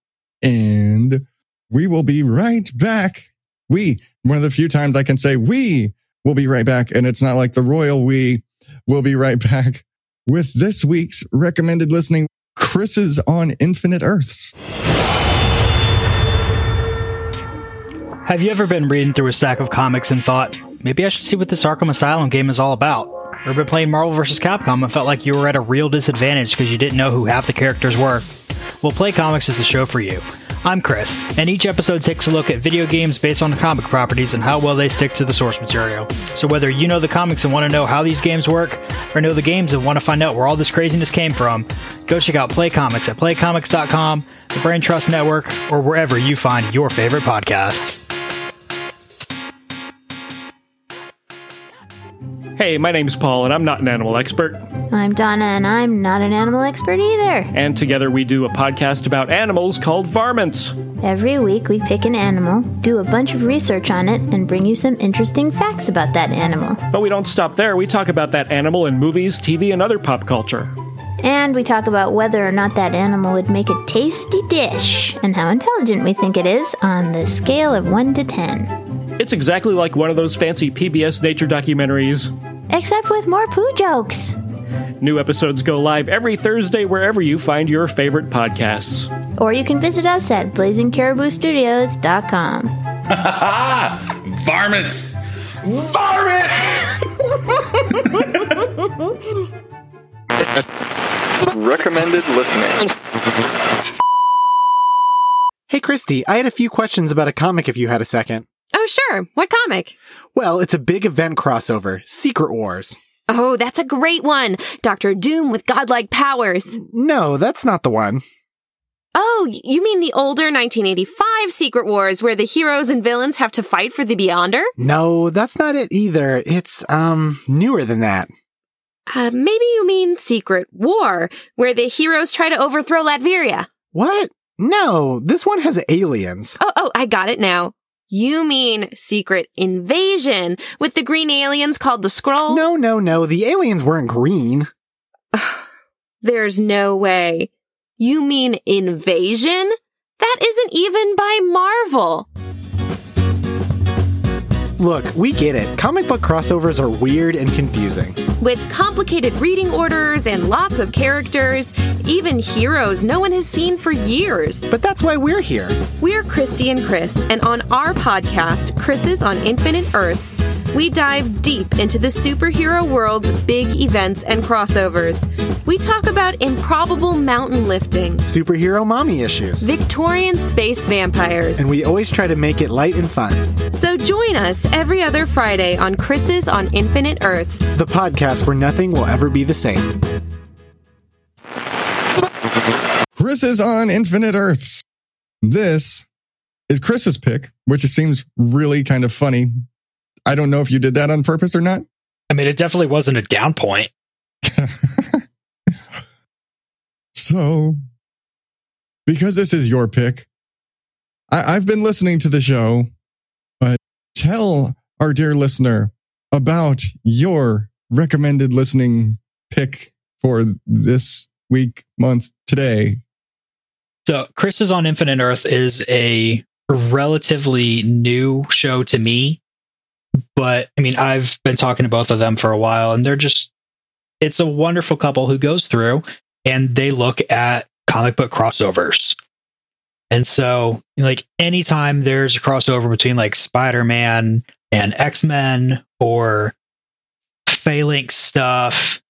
and we will be right back. One of the few times I can say we will be right back. And it's not like the royal we will be right back with this week's recommended listening. Chris's on Infinite Earths. Have you ever been reading through a stack of comics and thought, maybe I should see what this Arkham Asylum game is all about? Or been playing Marvel vs. Capcom and felt like you were at a real disadvantage because you didn't know who half the characters were? Well, Play Comics is the show for you. I'm Chris, and each episode takes a look at video games based on the comic properties and how well they stick to the source material. So whether you know the comics and want to know how these games work, or know the games and want to find out where all this craziness came from, go check out Play Comics at playcomics.com, the Brain Trust Network, or wherever you find your favorite podcasts. Hey, my name's Paul, and I'm not an animal expert. I'm Donna, and I'm not an animal expert either. And together we do a podcast about animals called Varmints. Every week we pick an animal, do a bunch of research on it, and bring you some interesting facts about that animal. But we don't stop there. We talk about that animal in movies, TV, and other pop culture. And we talk about whether or not that animal would make a tasty dish, and how intelligent we think it is on the scale of 1 to 10. It's exactly like one of those fancy PBS nature documentaries. Except with more poo jokes. New episodes go live every Thursday wherever you find your favorite podcasts. Or you can visit us at blazingcariboustudios.com. Varmints! Varmints! Recommended listening. Hey, Christy, I had a few questions about a comic if you had a second. Oh, sure. What comic? Well, it's a big event crossover, Secret Wars. Oh, that's a great one. Dr. Doom with godlike powers. No, that's not the one. Oh, you mean the older 1985 Secret Wars where the heroes and villains have to fight for the Beyonder? No, that's not it either. It's, newer than that. Maybe you mean Secret War where the heroes try to overthrow Latveria. What? No, this one has aliens. Oh, I got it now. You mean Secret Invasion with the green aliens called the Skrull? No. The aliens weren't green. There's no way. You mean Invasion? That isn't even by Marvel. Look, we get it. Comic book crossovers are weird and confusing. With complicated reading orders and lots of characters, even heroes no one has seen for years. But that's why we're here. We're Christy and Chris, and on our podcast, Chris's on Infinite Earths, we dive deep into the superhero world's big events and crossovers. We talk about improbable mountain lifting, superhero mommy issues, Victorian space vampires, and we always try to make it light and fun. So join us every other Friday on Chris's on Infinite Earths, the podcast where nothing will ever be the same. Chris's on Infinite Earths. This is Chris's pick, which seems really kind of funny. I don't know if you did that on purpose or not. I mean, it definitely wasn't a down point. So, because this is your pick, I've been listening to the show, but tell our dear listener about your recommended listening pick for this week, month, today. So, Chris is on Infinite Earth is a relatively new show to me. But I mean, I've been talking to both of them for a while, and they're just, it's a wonderful couple who goes through and they look at comic book crossovers. And so, like, anytime there's a crossover between like Spider-Man and X-Men or Phalanx stuff,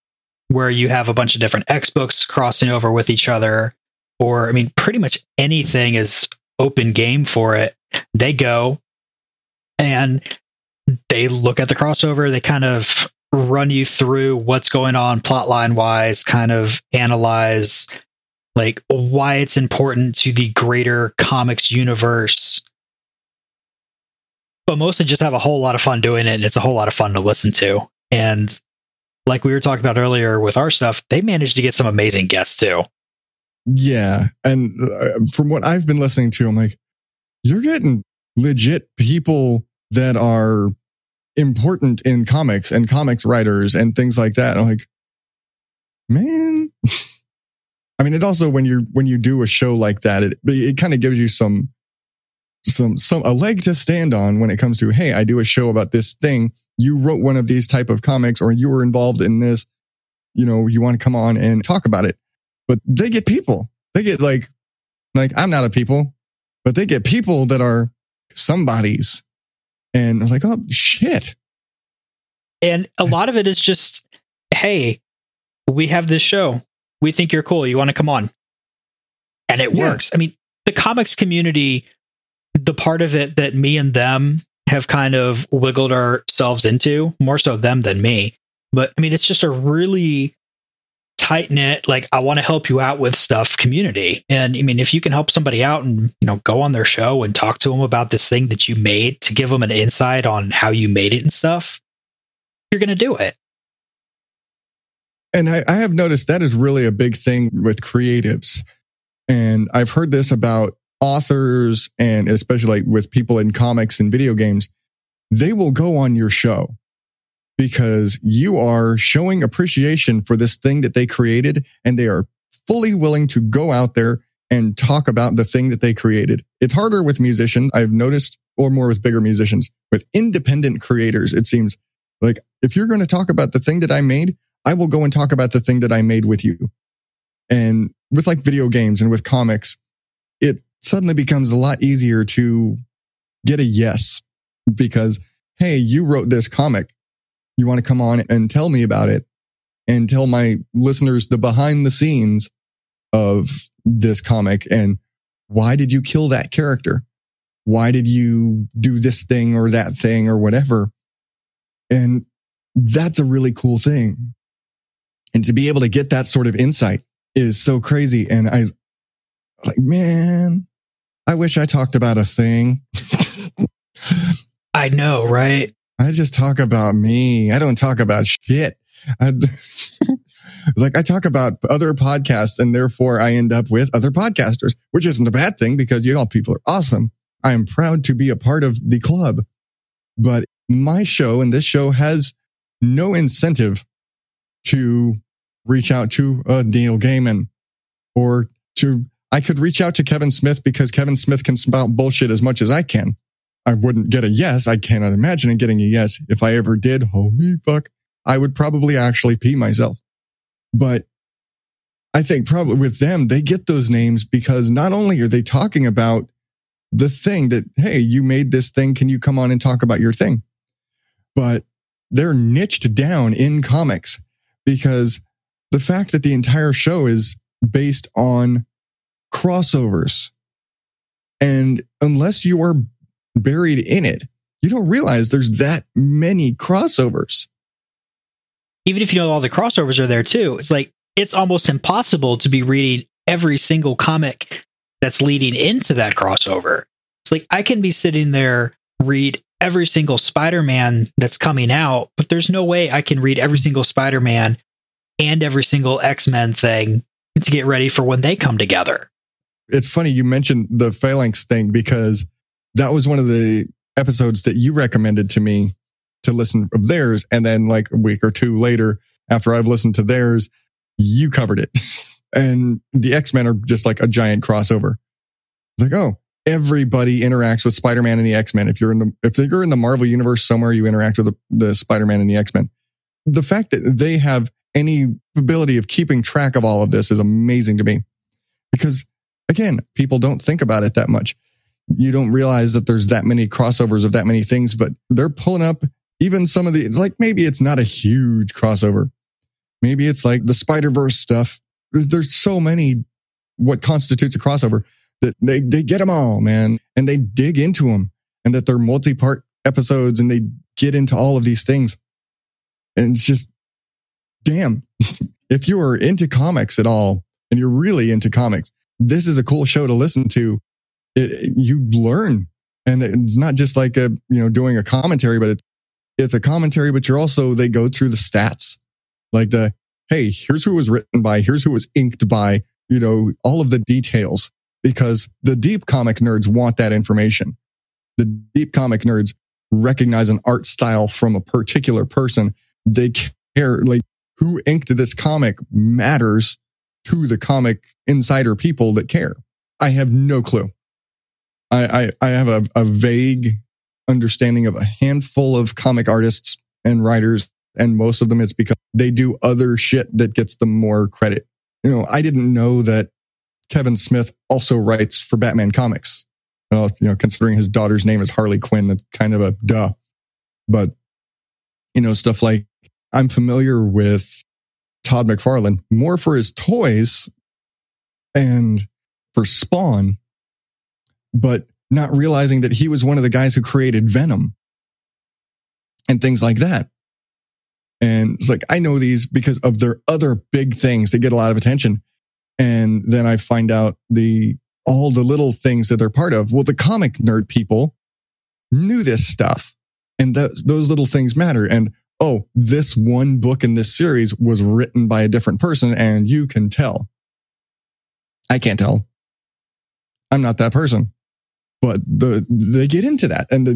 where you have a bunch of different X books crossing over with each other, or, I mean, pretty much anything is open game for it. They go and they look at the crossover. They kind of run you through what's going on plotline wise, kind of analyze like why it's important to the greater comics universe, but mostly just have a whole lot of fun doing it. And it's a whole lot of fun to listen to. And like we were talking about earlier with our stuff, they managed to get some amazing guests too. Yeah. And from what I've been listening to, I'm like, you're getting legit people that are important in comics and comics writers and things like that. And I'm like, man, I mean, it also, when you do a show like that, it kind of gives you some a leg to stand on when it comes to, hey, I do a show about this thing. You wrote one of these type of comics, or you were involved in this, you know, you want to come on and talk about it. But they get people, they get like I'm not a people, but they get people that are somebody's. And I was like, oh shit. And a lot of it is just, hey, we have this show. We think you're cool. You want to come on? And it works. I mean, the comics community, the part of it that me and them have kind of wiggled ourselves into, more so them than me. But I mean, it's just a really tight knit, like, I want to help you out with stuff community. And I mean, if you can help somebody out and, you know, go on their show and talk to them about this thing that you made to give them an insight on how you made it and stuff, you're going to do it. And I have noticed that is really a big thing with creatives. And I've heard this about authors, and especially like with people in comics and video games, they will go on your show because you are showing appreciation for this thing that they created, and they are fully willing to go out there and talk about the thing that they created. It's harder with musicians, I've noticed, or more with bigger musicians. With independent creators, it seems like, if you're going to talk about the thing that I made, I will go and talk about the thing that I made with you. And with like video games and with comics, it suddenly becomes a lot easier to get a yes, because, hey, you wrote this comic. You want to come on and tell me about it and tell my listeners the behind the scenes of this comic, and why did you kill that character? Why did you do this thing or that thing or whatever? And that's a really cool thing. And to be able to get that sort of insight is so crazy. And I like, man, I wish I talked about a thing. I know, right? I just talk about me. I don't talk about shit. It's like, I talk about other podcasts, and therefore I end up with other podcasters, which isn't a bad thing, because you all people are awesome. I am proud to be a part of the club. But my show and this show has no incentive to reach out to Neil Gaiman, or to, I could reach out to Kevin Smith because Kevin Smith can spout bullshit as much as I can. I wouldn't get a yes. I cannot imagine it getting a yes. If I ever did, holy fuck, I would probably actually pee myself. But I think probably with them, they get those names because not only are they talking about the thing that, hey, you made this thing, can you come on and talk about your thing? But they're niched down in comics, because the fact that the entire show is based on crossovers, and unless you are buried in it, you don't realize there's that many crossovers. Even if you know all the crossovers are there too, it's like, it's almost impossible to be reading every single comic that's leading into that crossover. It's like, I can be sitting there, read every single Spider-Man that's coming out, but there's no way I can read every single Spider-Man and every single X-Men thing to get ready for when they come together. It's funny you mentioned the Phalanx thing, because that was one of the episodes that you recommended to me to listen of theirs. And then like a week or two later, after I've listened to theirs, you covered it. And the X-Men are just like a giant crossover. It's like, oh, everybody interacts with Spider-Man and the X-Men. If you're in the Marvel universe somewhere, you interact with the Spider-Man and the X-Men. The fact that they have any ability of keeping track of all of this is amazing to me, because again, people don't think about it that much. You don't realize that there's that many crossovers of that many things, but they're pulling up even some of the, it's like, maybe it's not a huge crossover. Maybe it's like the Spider-Verse stuff. There's so many, what constitutes a crossover, that they get them all, man. And they dig into them, and that they're multi-part episodes, and they get into all of these things. And it's just, damn, if you are into comics at all, and you're really into comics, this is a cool show to listen to. You learn, and it's not just like a, you know, doing a commentary, but it's a commentary, but you're also, they go through the stats, like the, hey, here's who was written by, here's who was inked by, you know, all of the details, because the deep comic nerds want that information. The deep comic nerds recognize an art style from a particular person. They care, like, who inked this comic matters to the comic insider people that care. I have no clue. I have a vague understanding of a handful of comic artists and writers, and most of them it's because they do other shit that gets them more credit. You know, I didn't know that Kevin Smith also writes for Batman Comics. Well, you know, considering his daughter's name is Harley Quinn, that's kind of a duh. But, you know, stuff like, I'm familiar with Todd McFarlane more for his toys and for Spawn, but not realizing that he was one of the guys who created Venom and things like that. And it's like, I know these because of their other big things that get a lot of attention. And then I find out all the little things that they're part of. Well, the comic nerd people knew this stuff, and those little things matter. And oh, this one book in this series was written by a different person, and you can tell. I can't tell. I'm not that person. But they get into that. And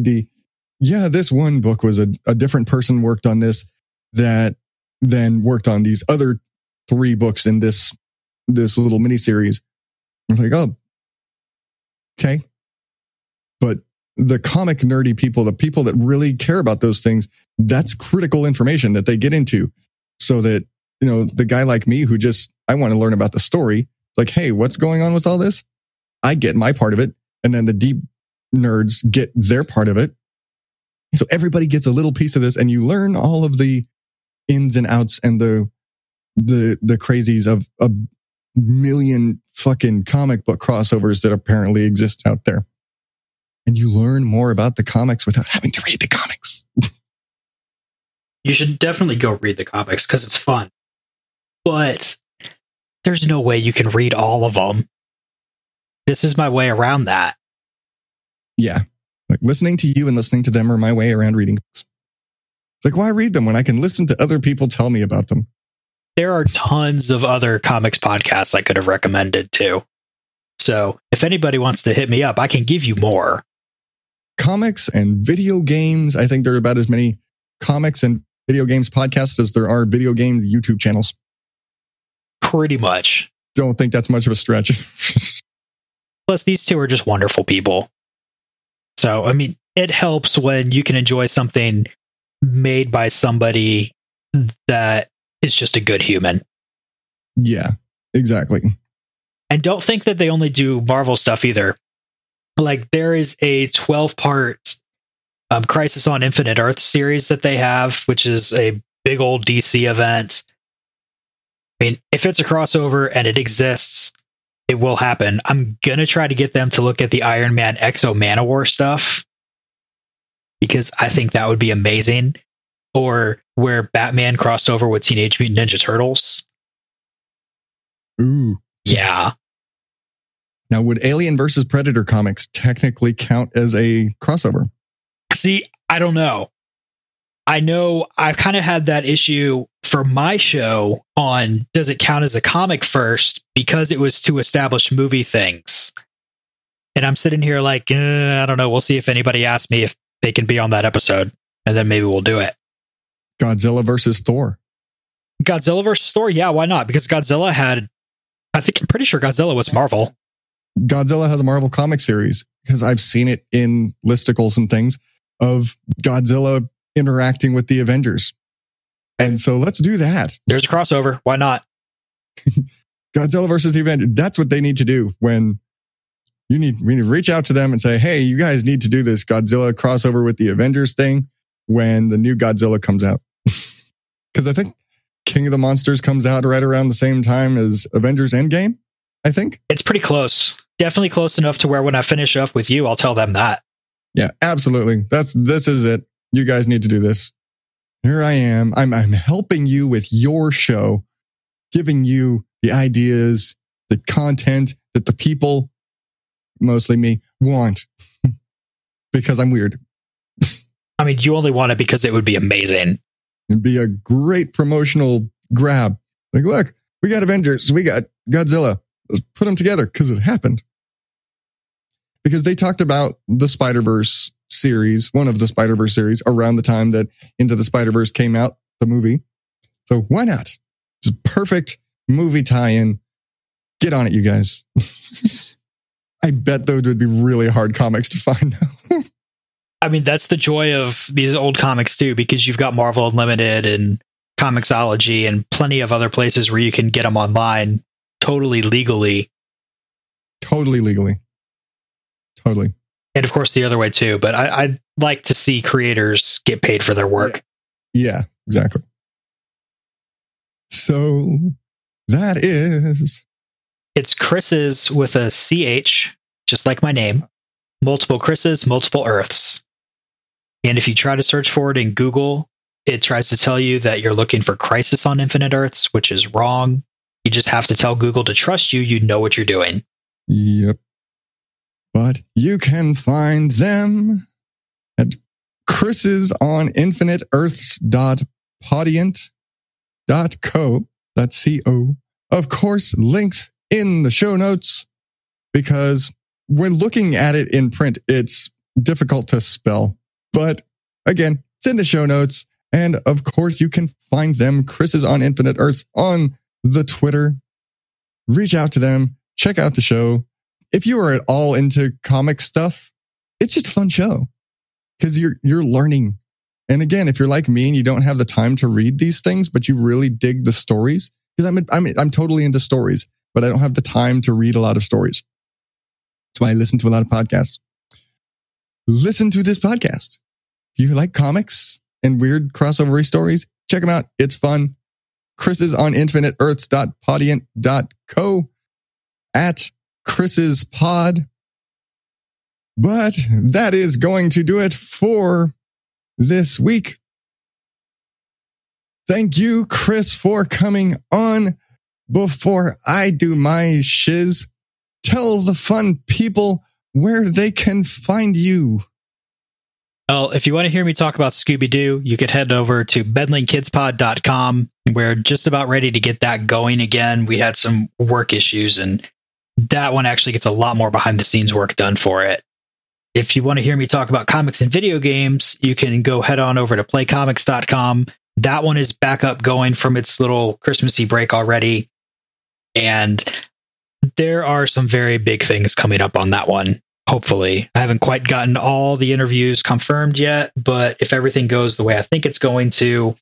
this one book was a different person worked on this that then worked on these other three books in this little miniseries. It's like, oh, okay. But the comic nerdy people, the people that really care about those things, that's critical information that they get into, so that, you know, the guy like me who just, I want to learn about the story. It's like, hey, what's going on with all this? I get my part of it. And then the deep nerds get their part of it. So everybody gets a little piece of this, and you learn all of the ins and outs and the crazies of a million fucking comic book crossovers that apparently exist out there. And you learn more about the comics without having to read the comics. You should definitely go read the comics because it's fun. But there's no way you can read all of them. This is my way around that. Yeah. Like, listening to you and listening to them are my way around reading. It's like, why read them when I can listen to other people tell me about them? There are tons of other comics podcasts I could have recommended too. So if anybody wants to hit me up, I can give you more. Comics and video games. I think there are about as many comics and video games podcasts as there are video games YouTube channels. Pretty much. Don't think that's much of a stretch. Plus, these two are just wonderful people. So, I mean, it helps when you can enjoy something made by somebody that is just a good human. Yeah, exactly. And don't think that they only do Marvel stuff either. Like, there is a 12-part Crisis on Infinite Earth series that they have, which is a big old DC event. I mean, if it's a crossover and it exists, it will happen. I'm going to try to get them to look at the Iron Man Exo Manowar stuff, because I think that would be amazing. Or where Batman crossed over with Teenage Mutant Ninja Turtles. Ooh. Yeah. Now, would Alien vs. Predator comics technically count as a crossover? See, I don't know. I know I've kind of had that issue for my show on, does it count as a comic first, because it was to establish movie things. And I'm sitting here like, I don't know. We'll see if anybody asks me if they can be on that episode, and then maybe we'll do it. Godzilla vs. Thor. Godzilla vs. Thor. Yeah, why not? Because Godzilla had, I think, I'm pretty sure Godzilla was Marvel. Godzilla has a Marvel comic series. because I've seen it in listicles and things of Godzilla interacting with the Avengers. And so let's do that. There's a crossover. Why not? Godzilla versus the Avengers. That's what they need to do when we need to reach out to them and say, hey, you guys need to do this Godzilla crossover with the Avengers thing when the new Godzilla comes out. Because I think King of the Monsters comes out right around the same time as Avengers Endgame, I think. It's pretty close. Definitely close enough to where when I finish up with you, I'll tell them that. Yeah, absolutely. This is it. You guys need to do this. Here I am. I'm helping you with your show, giving you the ideas, the content that the people, mostly me, want. Because I'm weird. I mean, you only want it because it would be amazing. It'd be a great promotional grab. Like, look, we got Avengers, we got Godzilla. Let's put them together because it happened. Because they talked about the Spider-Verse series, one of the Spider-Verse series, around the time that Into the Spider-Verse came out, the movie. So why not? It's a perfect movie tie-in. Get on it, you guys. I bet those would be really hard comics to find now. I mean, that's the joy of these old comics too, because you've got Marvel Unlimited and Comixology and plenty of other places where you can get them online totally legally. Totally legally. Totally. And of course the other way too, but I'd like to see creators get paid for their work. Yeah, exactly. So that is... It's Chris's with a CH, just like my name. Multiple Chris's, multiple Earths. And if you try to search for it in Google, it tries to tell you that you're looking for Crisis on Infinite Earths, which is wrong. You just have to tell Google to trust you. You know what you're doing. Yep. But you can find them at chrisisoninfiniteearths.podiant.co. That's C-O. Of course, links in the show notes, because when looking at it in print, it's difficult to spell. But again, it's in the show notes. And of course, you can find them, Chris's on Infinite Earths, on the Twitter. Reach out to them. Check out the show. If you are at all into comic stuff, it's just a fun show because you're learning. And again, if you're like me and you don't have the time to read these things, but you really dig the stories, because I'm totally into stories, but I don't have the time to read a lot of stories. That's why I listen to a lot of podcasts. Listen to this podcast. If you like comics and weird crossover stories, check them out. It's fun. Chris is on infiniteearths.podiant.co at Chris's pod. But that is going to do it for this week. Thank you, Chris, for coming on. Before I do my shiz, tell the fun people where they can find you. Well, if you want to hear me talk about Scooby-Doo, you could head over to meddlingkidspod.com. We're just about ready to get that going again. We had some work issues, and that one actually gets a lot more behind-the-scenes work done for it. If you want to hear me talk about comics and video games, you can go head on over to playcomics.com. That one is back up going from its little Christmassy break already. And there are some very big things coming up on that one, hopefully. I haven't quite gotten all the interviews confirmed yet, but if everything goes the way I think it's going to,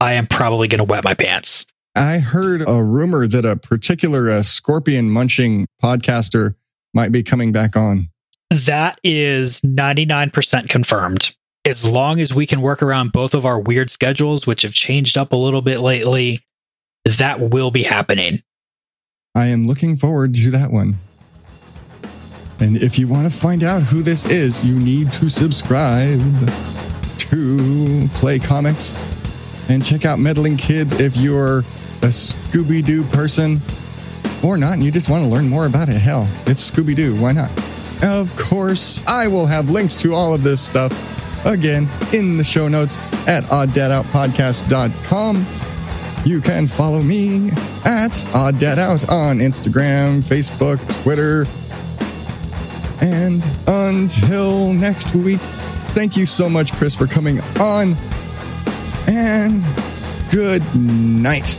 I am probably going to wet my pants. I heard a rumor that a particular scorpion-munching podcaster might be coming back on. That is 99% confirmed. As long as we can work around both of our weird schedules, which have changed up a little bit lately, that will be happening. I am looking forward to that one. And if you want to find out who this is, you need to subscribe to Play Comics and check out Meddling Kids if you're a Scooby-Doo person or not, and you just want to learn more about it. Hell, it's Scooby-Doo. Why not? Of course, I will have links to all of this stuff again in the show notes at odddadoutpodcast.com. You can follow me at Odd Dad Out on Instagram, Facebook, Twitter. And until next week, thank you so much, Chris, for coming on. And good night.